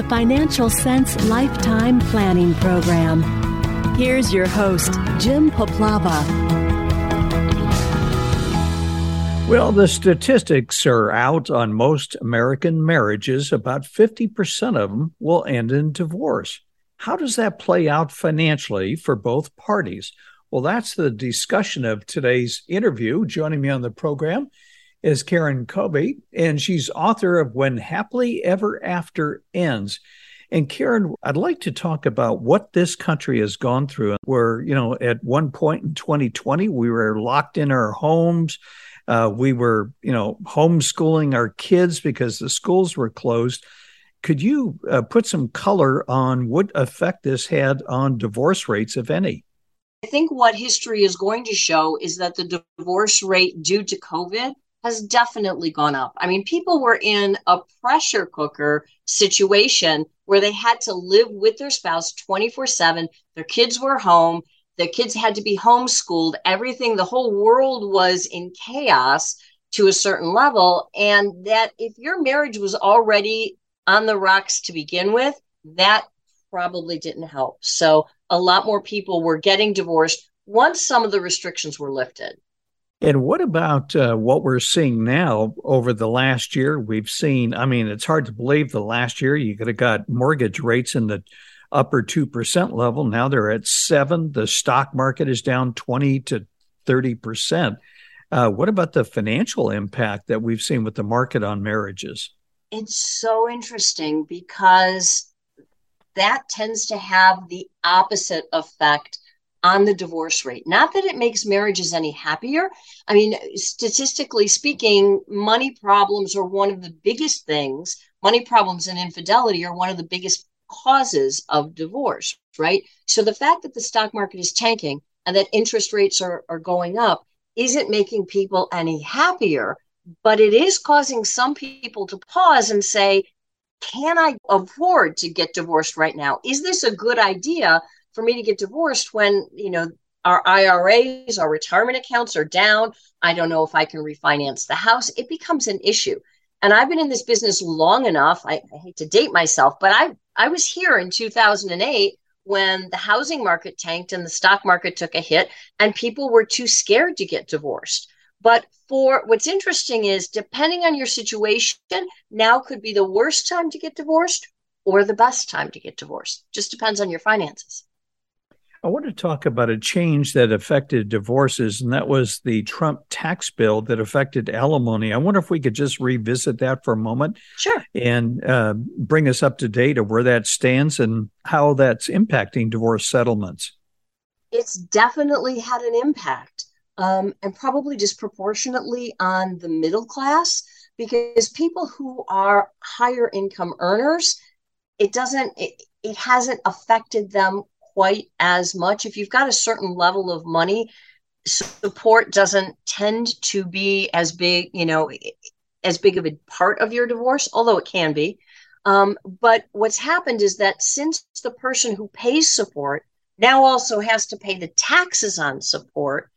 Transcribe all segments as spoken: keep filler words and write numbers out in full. the Financial Sense Lifetime Planning Program. Here's your host, Jim Puplava. Well, the statistics are out on most American marriages. About fifty percent of them will end in divorce. How does that play out financially for both parties? Well, that's the discussion of today's interview. Joining me on the program is Karen Covy, and she's author of When Happily Ever After Ends. And Karen, I'd like to talk about what this country has gone through. Where, you know, at one point in twenty twenty, we were locked in our homes. Uh, we were, you know, homeschooling our kids because the schools were closed. Could you uh, put some color on what effect this had on divorce rates, if any? I think what history is going to show is that the divorce rate due to COVID has definitely gone up. I mean, people were in a pressure cooker situation where they had to live with their spouse twenty-four seven. Their kids were home. Their kids had to be homeschooled. Everything, the whole world was in chaos to a certain level. And that if your marriage was already on the rocks to begin with, that probably didn't help. So a lot more people were getting divorced once some of the restrictions were lifted. And what about uh, what we're seeing now over the last year? We've seen, I mean, it's hard to believe the last year you could have got mortgage rates in the upper two percent level. Now they're at seven. The stock market is down twenty to thirty percent. Uh, what about the financial impact that we've seen with the market on marriages? It's so interesting because that tends to have the opposite effect on the divorce rate. Not that it makes marriages any happier. I mean, statistically speaking, money problems are one of the biggest things. Money problems and infidelity are one of the biggest causes of divorce, right? So the fact that the stock market is tanking and that interest rates are, are going up isn't making people any happier, but it is causing some people to pause and say, can I afford to get divorced right now? Is this a good idea for me to get divorced when, you know, our I R As, our retirement accounts are down? I don't know if I can refinance the house. It becomes an issue. And I've been in this business long enough. I, I hate to date myself, but I, I was here in two thousand eight when the housing market tanked and the stock market took a hit and people were too scared to get divorced. But for what's interesting is depending on your situation, now could be the worst time to get divorced or the best time to get divorced. Just depends on your finances. I want to talk about a change that affected divorces, and that was the Trump tax bill that affected alimony. I wonder if we could just revisit that for a moment. Sure. And uh, bring us up to date of where that stands and how that's impacting divorce settlements. It's definitely had an impact, um, and probably disproportionately on the middle class, because people who are higher income earners, it doesn't, it, it hasn't affected them quite as much. If you've got a certain level of money, support doesn't tend to be as big, you know, as big of a part of your divorce, although it can be. Um, but what's happened is that since the person who pays support now also has to pay the taxes on support,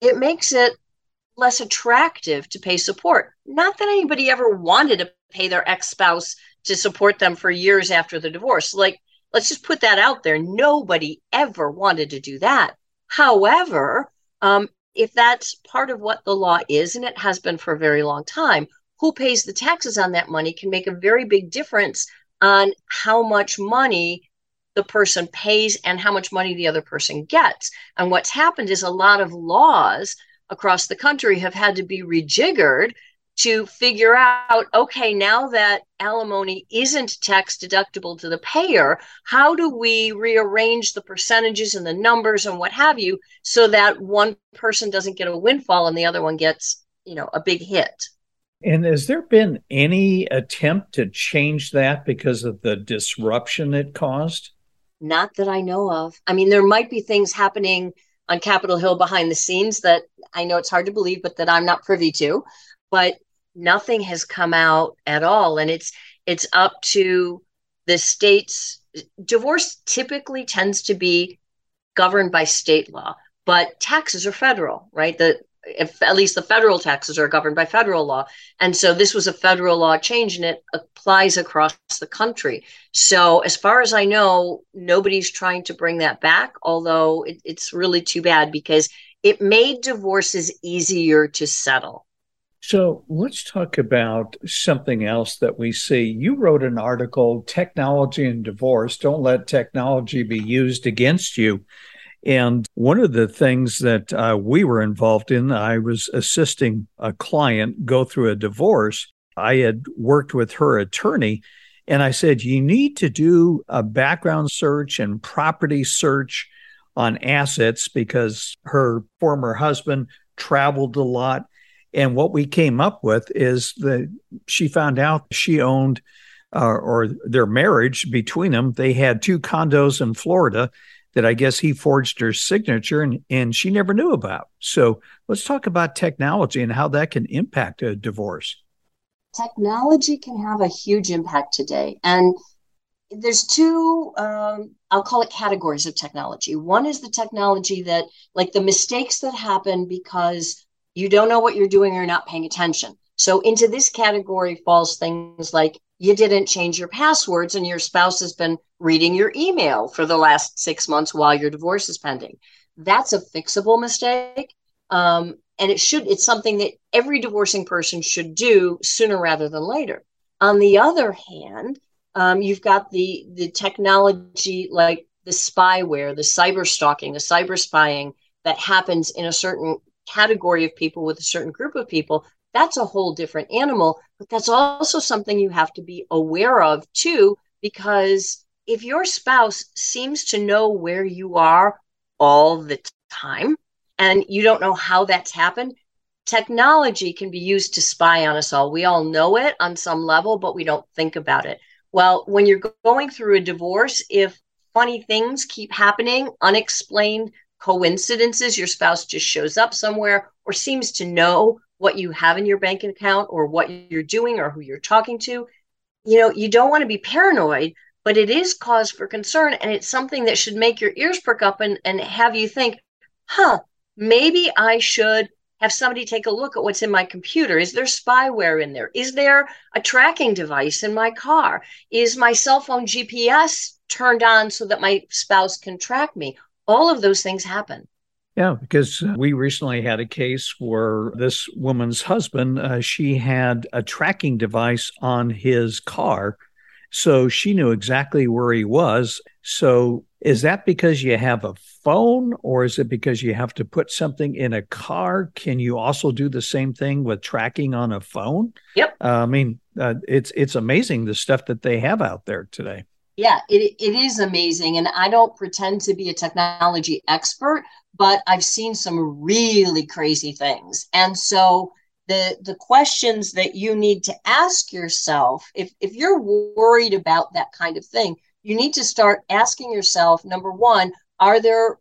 it makes it less attractive to pay support. Not that anybody ever wanted to pay their ex-spouse to support them for years after the divorce. Like, let's just put that out there. Nobody ever wanted to do that. However, um, if that's part of what the law is, and it has been for a very long time, who pays the taxes on that money can make a very big difference on how much money the person pays and how much money the other person gets. And what's happened is a lot of laws across the country have had to be rejiggered to figure out, okay, now that alimony isn't tax deductible to the payer, how do we rearrange the percentages and the numbers and what have you so that one person doesn't get a windfall and the other one gets, you know, a big hit? And has there been any attempt to change that because of the disruption it caused? Not that I know of. I mean, there might be things happening on Capitol Hill behind the scenes that I know it's hard to believe, but that I'm not privy to. But nothing has come out at all. And it's it's up to the states. Divorce typically tends to be governed by state law, but taxes are federal, right? The if at least the federal taxes are governed by federal law. And so this was a federal law change, and it applies across the country. So as far as I know, nobody's trying to bring that back, although it, it's really too bad because it made divorces easier to settle. So let's talk about something else that we see. You wrote an article, Technology and Divorce, Don't Let Technology Be Used Against You. And one of the things that uh, we were involved in, I was assisting a client go through a divorce. I had worked with her attorney, and I said, you need to do a background search and property search on assets because her former husband traveled a lot. And what we came up with is that she found out she owned, uh, or their marriage between them, they had two condos in Florida that I guess he forged her signature and, and she never knew about. So let's talk about technology and how that can impact a divorce. Technology can have a huge impact today. And there's two, um, I'll call it categories of technology. One is the technology that, like the mistakes that happen because you don't know what you're doing or not paying attention. So into this category falls things like you didn't change your passwords and your spouse has been reading your email for the last six months while your divorce is pending. That's a fixable mistake. Um, and it should, it's something that every divorcing person should do sooner rather than later. On the other hand, um, you've got the, the technology like the spyware, the cyber stalking, the cyber spying that happens in a certain category of people with a certain group of people. That's a whole different animal, but that's also something you have to be aware of too, because if your spouse seems to know where you are all the time and you don't know how that's happened, technology can be used to spy on us all. We all know it on some level, but we don't think about it. Well, when you're going through a divorce, if funny things keep happening, unexplained coincidences, your spouse just shows up somewhere or seems to know what you have in your bank account or what you're doing or who you're talking to, you know, you don't want to be paranoid, but it is cause for concern. And it's something that should make your ears perk up and, and have you think, huh, maybe I should have somebody take a look at what's in my computer. Is there spyware in there? Is there a tracking device in my car? Is my cell phone G P S turned on so that my spouse can track me? All of those things happen. Yeah, because we recently had a case where this woman's husband, uh, she had a tracking device on his car, so she knew exactly where he was. So is that because you have a phone, or is it because you have to put something in a car? Can you also do the same thing with tracking on a phone? Yep. Uh, I mean, uh, it's it's amazing the stuff that they have out there today. Yeah, it it is amazing. And I don't pretend to be a technology expert, but I've seen some really crazy things. And so the the questions that you need to ask yourself, if, if you're worried about that kind of thing, you need to start asking yourself, number one, are there,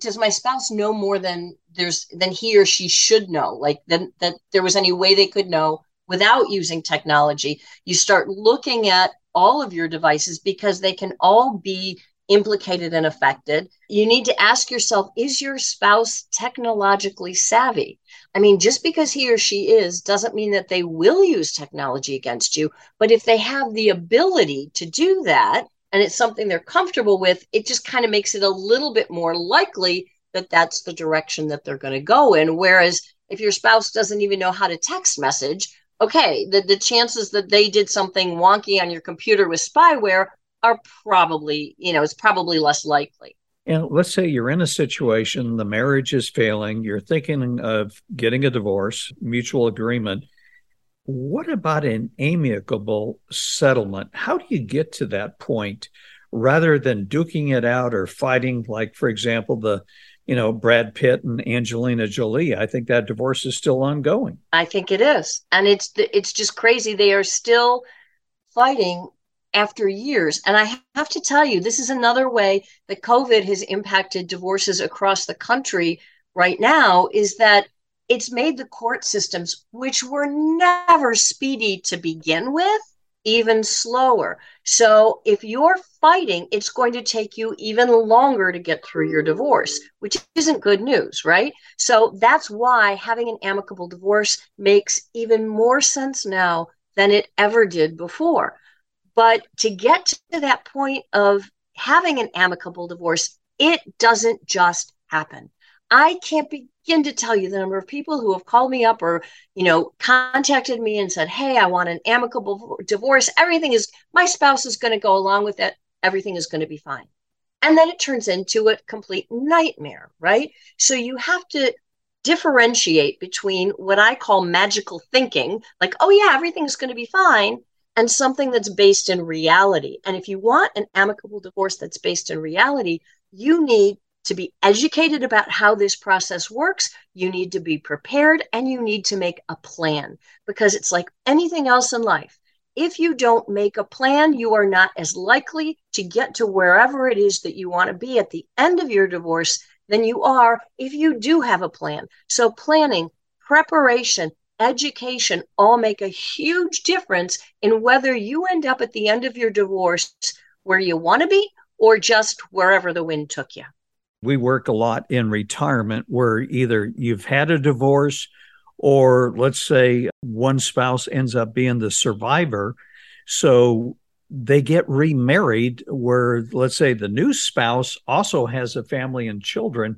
does my spouse know more than there's than he or she should know? Like then that there was any way they could know without using technology. You start looking at all of your devices because they can all be implicated and affected. You need to ask yourself, is your spouse technologically savvy? I mean, just because he or she is doesn't mean that they will use technology against you. But if they have the ability to do that and it's something they're comfortable with, it just kind of makes it a little bit more likely that that's the direction that they're going to go in. Whereas if your spouse doesn't even know how to text message, okay, the, the chances that they did something wonky on your computer with spyware are probably, you know, it's probably less likely. And let's say you're in a situation, the marriage is failing, you're thinking of getting a divorce, mutual agreement. What about an amicable settlement? How do you get to that point rather than duking it out or fighting, like, for example, the you know, Brad Pitt and Angelina Jolie? I think that divorce is still ongoing. I think it is. And it's the, it's just crazy. They are still fighting after years. And I have to tell you, this is another way that COVID has impacted divorces across the country right now, is that it's made the court systems, which were never speedy to begin with, even slower. So if you're fighting, it's going to take you even longer to get through your divorce, which isn't good news, right? So that's why having an amicable divorce makes even more sense now than it ever did before. But to get to that point of having an amicable divorce, it doesn't just happen. I can't begin to tell you the number of people who have called me up or, you know, contacted me and said, hey, I want an amicable divorce. Everything is, my spouse is going to go along with it. Everything is going to be fine. And then it turns into a complete nightmare, right? So you have to differentiate between what I call magical thinking, like, oh yeah, everything's going to be fine, and something that's based in reality. And if you want an amicable divorce that's based in reality, you need to be educated about how this process works. You need to be prepared and you need to make a plan, because it's like anything else in life. If you don't make a plan, you are not as likely to get to wherever it is that you want to be at the end of your divorce than you are if you do have a plan. So planning, preparation, education all make a huge difference in whether you end up at the end of your divorce where you want to be or just wherever the wind took you. We work a lot in retirement where either you've had a divorce or, let's say, one spouse ends up being the survivor. So they get remarried where, let's say, the new spouse also has a family and children,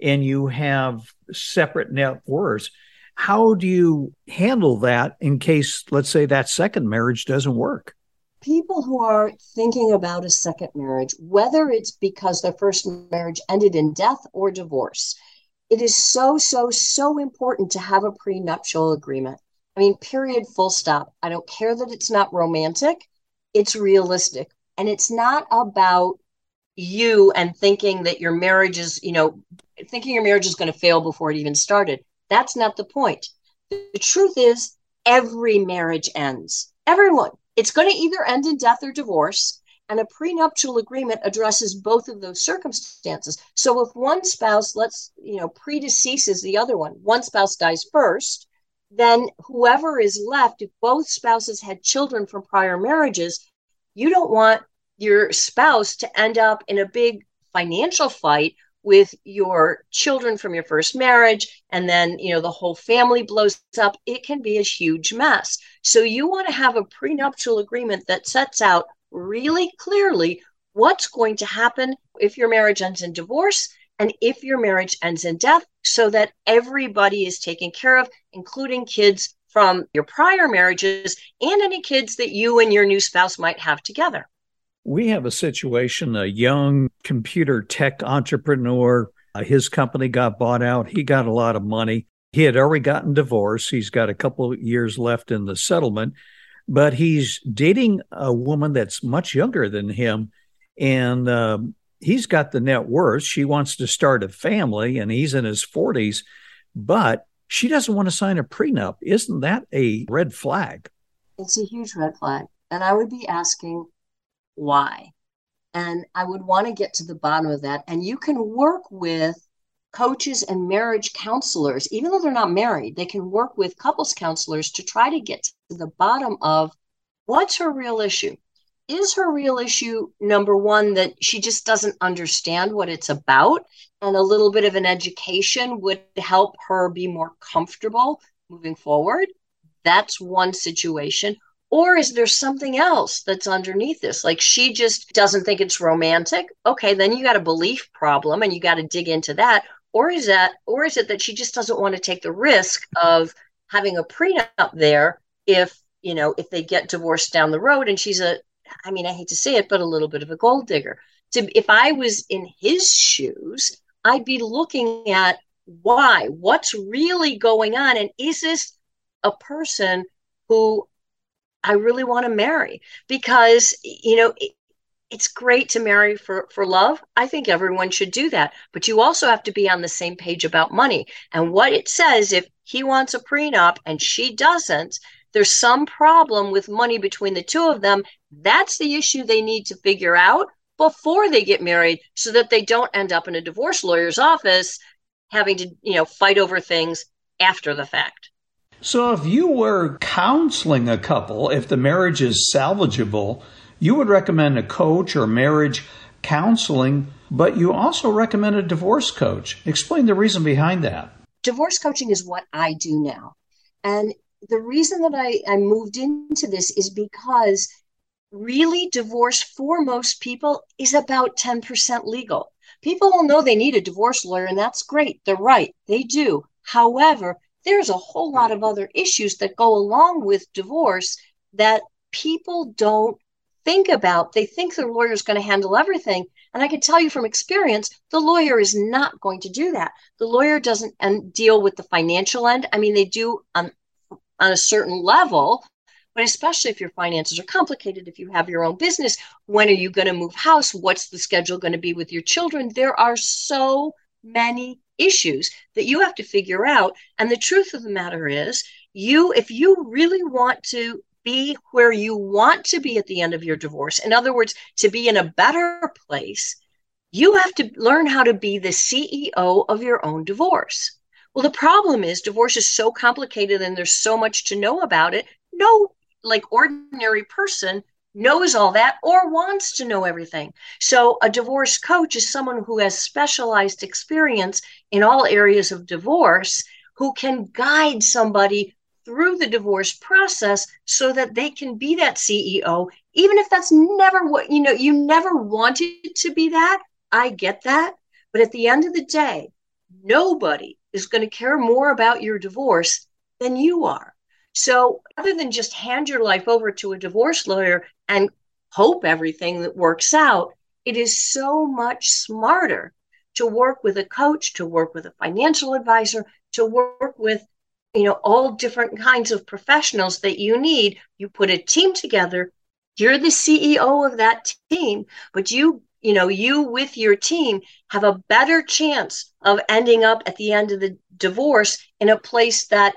and you have separate net worths. How do you handle that in case, let's say, that second marriage doesn't work? People who are thinking about a second marriage, whether it's because their first marriage ended in death or divorce, it is so, so, so important to have a prenuptial agreement. I mean, period, full stop. I don't care that it's not romantic. It's realistic. And it's not about you and thinking that your marriage is, you know, thinking your marriage is going to fail before it even started. That's not the point. The truth is every marriage ends. Everyone. It's going to either end in death or divorce, and a prenuptial agreement addresses both of those circumstances. So if one spouse, let's, you know, predeceases the other one, one spouse dies first, then whoever is left, if both spouses had children from prior marriages, you don't want your spouse to end up in a big financial fight with your children from your first marriage, and then, you know, the whole family blows up. It can be a huge mess. So you want to have a prenuptial agreement that sets out really clearly what's going to happen if your marriage ends in divorce and if your marriage ends in death, so that everybody is taken care of, including kids from your prior marriages and any kids that you and your new spouse might have together. We have a situation, a young computer tech entrepreneur, uh, his company got bought out. He got a lot of money. He had already gotten divorced. He's got a couple of years left in the settlement, but he's dating a woman that's much younger than him. And um, he's got the net worth. She wants to start a family and he's in his forties, but she doesn't want to sign a prenup. Isn't that a red flag? It's a huge red flag. And I would be asking, why? And I would want to get to the bottom of that. And you can work with coaches and marriage counselors, even though they're not married, they can work with couples counselors to try to get to the bottom of what's her real issue. Is her real issue, number one, that she just doesn't understand what it's about, and a little bit of an education would help her be more comfortable moving forward? That's one situation. Or is there something else that's underneath this? Like she just doesn't think it's romantic. Okay, then you got a belief problem and you got to dig into that. Or is that, or is it that she just doesn't want to take the risk of having a prenup there if, you know, if they get divorced down the road and she's a, I mean, I hate to say it, but a little bit of a gold digger. So if I was in his shoes, I'd be looking at why, what's really going on? And is this a person who I really want to marry? Because, you know, it, it's great to marry for, for love. I think everyone should do that. But you also have to be on the same page about money. And what it says, if he wants a prenup and she doesn't, there's some problem with money between the two of them. That's the issue they need to figure out before they get married so that they don't end up in a divorce lawyer's office having to, you know, fight over things after the fact. So if you were counseling a couple, if the marriage is salvageable, you would recommend a coach or marriage counseling, but you also recommend a divorce coach. Explain the reason behind that. Divorce coaching is what I do now. And the reason that I, I moved into this is because really divorce for most people is about ten percent legal. People will know they need a divorce lawyer, and that's great. They're right. They do. However, there's a whole lot of other issues that go along with divorce that people don't think about. They think the lawyer is going to handle everything. And I can tell you from experience, the lawyer is not going to do that. The lawyer doesn't and deal with the financial end. I mean, they do on, on a certain level, but especially if your finances are complicated, if you have your own business, when are you going to move house? What's the schedule going to be with your children? There are so many issues that you have to figure out. And the truth of the matter is, you, if you really want to be where you want to be at the end of your divorce, in other words, to be in a better place, you have to learn how to be the C E O of your own divorce. Well, the problem is divorce is so complicated and there's so much to know about it. No, like ordinary person knows all that or wants to know everything. So a divorce coach is someone who has specialized experience in all areas of divorce, who can guide somebody through the divorce process so that they can be that C E O, even if that's never what, you know, you never wanted to be that. I get that. But at the end of the day, nobody is going to care more about your divorce than you are. So rather than just hand your life over to a divorce lawyer and hope everything that works out, it is so much smarter to work with a coach, to work with a financial advisor, to work with, you know, all different kinds of professionals that you need. You put a team together, you're the C E O of that team, but you, you know, you with your team have a better chance of ending up at the end of the divorce in a place that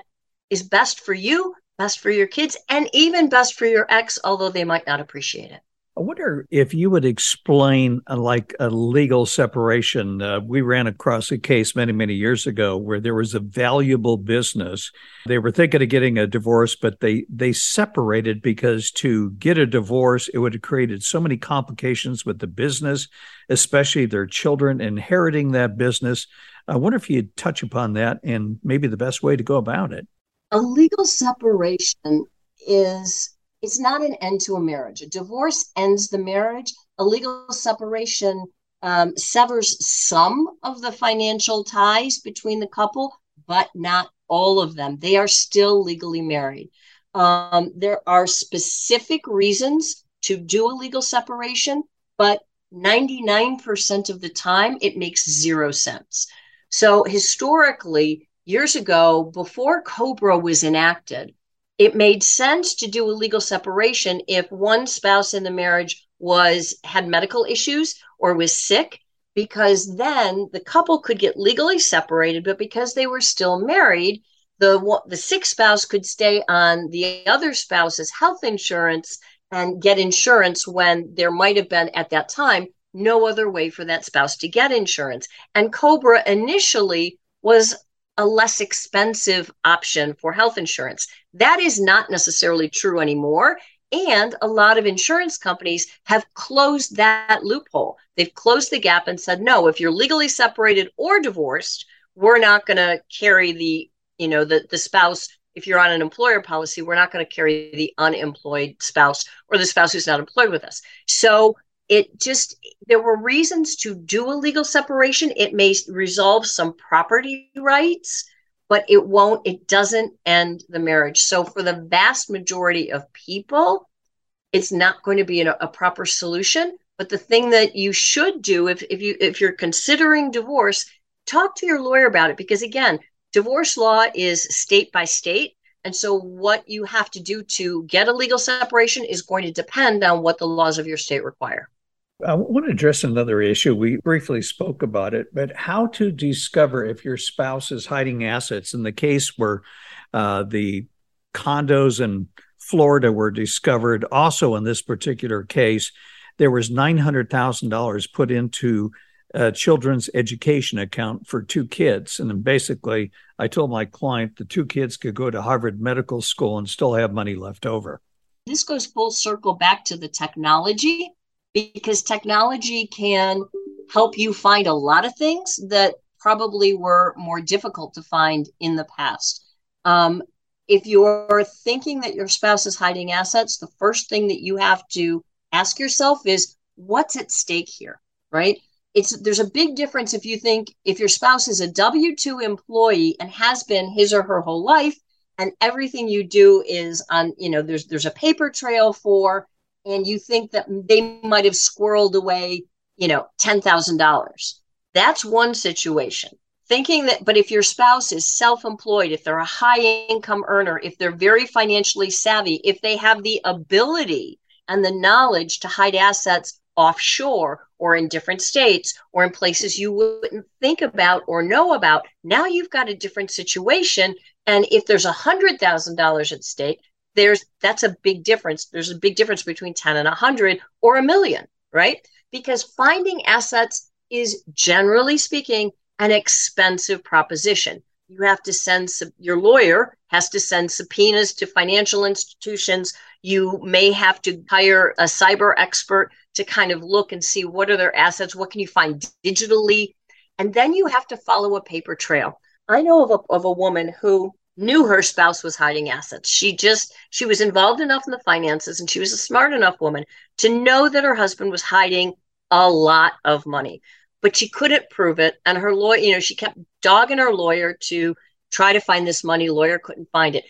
is best for you, best for your kids, and even best for your ex, although they might not appreciate it. I wonder if you would explain uh, like a legal separation. Uh, we ran across a case many, many years ago where there was a valuable business. They were thinking of getting a divorce, but they, they separated because to get a divorce, it would have created so many complications with the business, especially their children inheriting that business. I wonder if you'd touch upon that and maybe the best way to go about it. A legal separation is, it's not an end to a marriage. A divorce ends the marriage. A legal separation um, severs some of the financial ties between the couple, but not all of them. They are still legally married. Um, there are specific reasons to do a legal separation, but ninety-nine percent of the time, it makes zero sense. So historically, years ago, before COBRA was enacted, it made sense to do a legal separation if one spouse in the marriage was had medical issues or was sick, because then the couple could get legally separated, but because they were still married, the, the sick spouse could stay on the other spouse's health insurance and get insurance when there might have been at that time no other way for that spouse to get insurance. And COBRA initially was a less expensive option for health insurance. That is not necessarily true anymore. And a lot of insurance companies have closed that loophole. They've closed the gap and said, no, if you're legally separated or divorced, we're not going to carry the, you know, the, the spouse. If you're on an employer policy, we're not going to carry the unemployed spouse or the spouse who's not employed with us. So it just, there were reasons to do a legal separation. It may resolve some property rights, but it won't, it doesn't end the marriage. So for the vast majority of people, it's not going to be a, a proper solution. But the thing that you should do if, if you, if you're considering divorce, talk to your lawyer about it. Because again, divorce law is state by state. And so what you have to do to get a legal separation is going to depend on what the laws of your state require. I want to address another issue. We briefly spoke about it, but how to discover if your spouse is hiding assets. In the case where uh, the condos in Florida were discovered, also in this particular case, there was nine hundred thousand dollars put into uh, children's education account for two kids. And then basically, I told my client the two kids could go to Harvard Medical School and still have money left over. This goes full circle back to the technology, because technology can help you find a lot of things that probably were more difficult to find in the past. Um, if you're thinking that your spouse is hiding assets, the first thing that you have to ask yourself is, what's at stake here, right? It's there's a big difference if you think if your spouse is a W two employee and has been his or her whole life, and everything you do is on, you know, there's there's a paper trail for, and you think that they might have squirreled away, you know, ten thousand dollars. That's one situation. Thinking that, but if your spouse is self-employed, if they're a high income earner, if they're very financially savvy, if they have the ability and the knowledge to hide assets offshore or in different states or in places you wouldn't think about or know about, now you've got a different situation. And if there's one hundred thousand dollars at stake, there's that's a big difference. There's a big difference between ten and one hundred or a million, right? Because finding assets is, generally speaking, an expensive proposition. You have to send, your lawyer has to send subpoenas to financial institutions. You may have to hire a cyber expert to kind of look and see what are their assets, what can you find digitally? And then you have to follow a paper trail. I know of a, of a woman who knew her spouse was hiding assets. She just, she was involved enough in the finances and she was a smart enough woman to know that her husband was hiding a lot of money, but she couldn't prove it. And her lawyer, you know, she kept dogging her lawyer to try to find this money. Lawyer couldn't find it.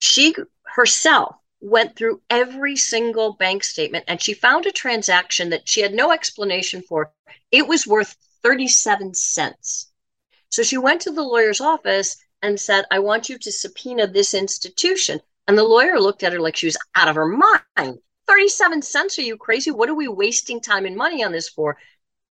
She herself went through every single bank statement and she found a transaction that she had no explanation for. It was worth thirty-seven cents. So she went to the lawyer's office and said, I want you to subpoena this institution. And the lawyer looked at her like she was out of her mind. thirty-seven cents, are you crazy? What are we wasting time and money on this for?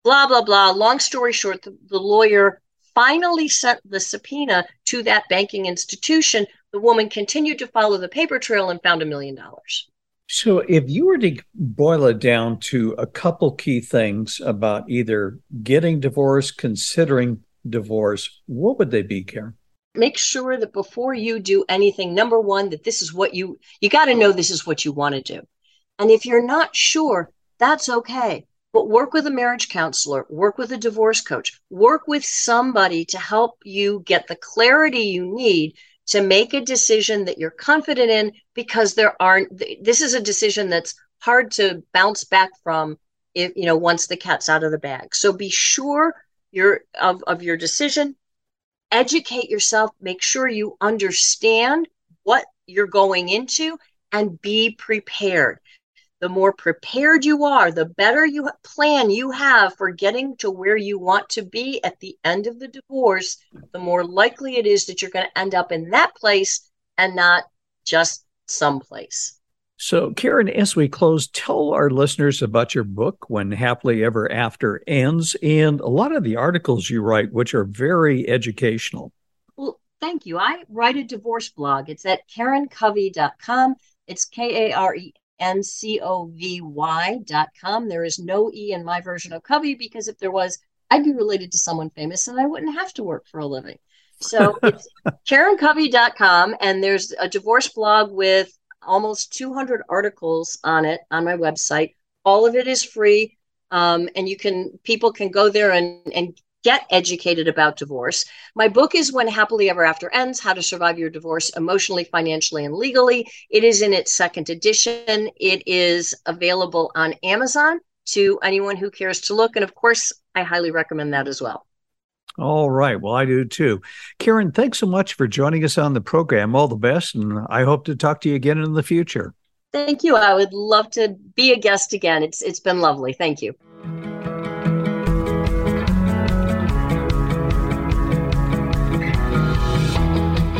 Blah, blah, blah. Long story short, the, the lawyer finally sent the subpoena to that banking institution. The woman continued to follow the paper trail and found a million dollars. So if you were to boil it down to a couple key things about either getting divorced, considering divorce, what would they be, Karen? Make sure that before you do anything, number one, that this is what you, you got to know this is what you want to do. And if you're not sure, that's okay. But work with a marriage counselor, work with a divorce coach, work with somebody to help you get the clarity you need to make a decision that you're confident in, because there aren't, this is a decision that's hard to bounce back from if, you know, once the cat's out of the bag. So be sure you're of, of your decision, educate yourself, make sure you understand what you're going into, and be prepared. The more prepared you are, the better you plan you have for getting to where you want to be at the end of the divorce, the more likely it is that you're going to end up in that place and not just someplace. So, Karen, as we close, tell our listeners about your book, When Happily Ever After Ends, and a lot of the articles you write, which are very educational. Well, thank you. I write a divorce blog. It's at karen covy dot com. It's K A R E N C O V Y dot com. There is no E in my version of Covey, because if there was, I'd be related to someone famous and I wouldn't have to work for a living. So it's karen covey dot com, and there's a divorce blog with almost two hundred articles on it on my website. All of it is free, um, and you can people can go there and, and get educated about divorce. My book is When Happily Ever After Ends, How to Survive Your Divorce Emotionally, Financially, and Legally. It is in its second edition. It is available on Amazon to anyone who cares to look. And of course, I highly recommend that as well. All right. Well, I do too. Karen, thanks so much for joining us on the program. All the best. And I hope to talk to you again in the future. Thank you. I would love to be a guest again. It's It's been lovely. Thank you.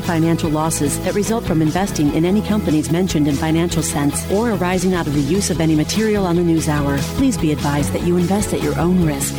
financial losses that result from investing in any companies mentioned in Financial Sense or arising out of the use of any material on the News Hour. Please be advised that you invest at your own risk.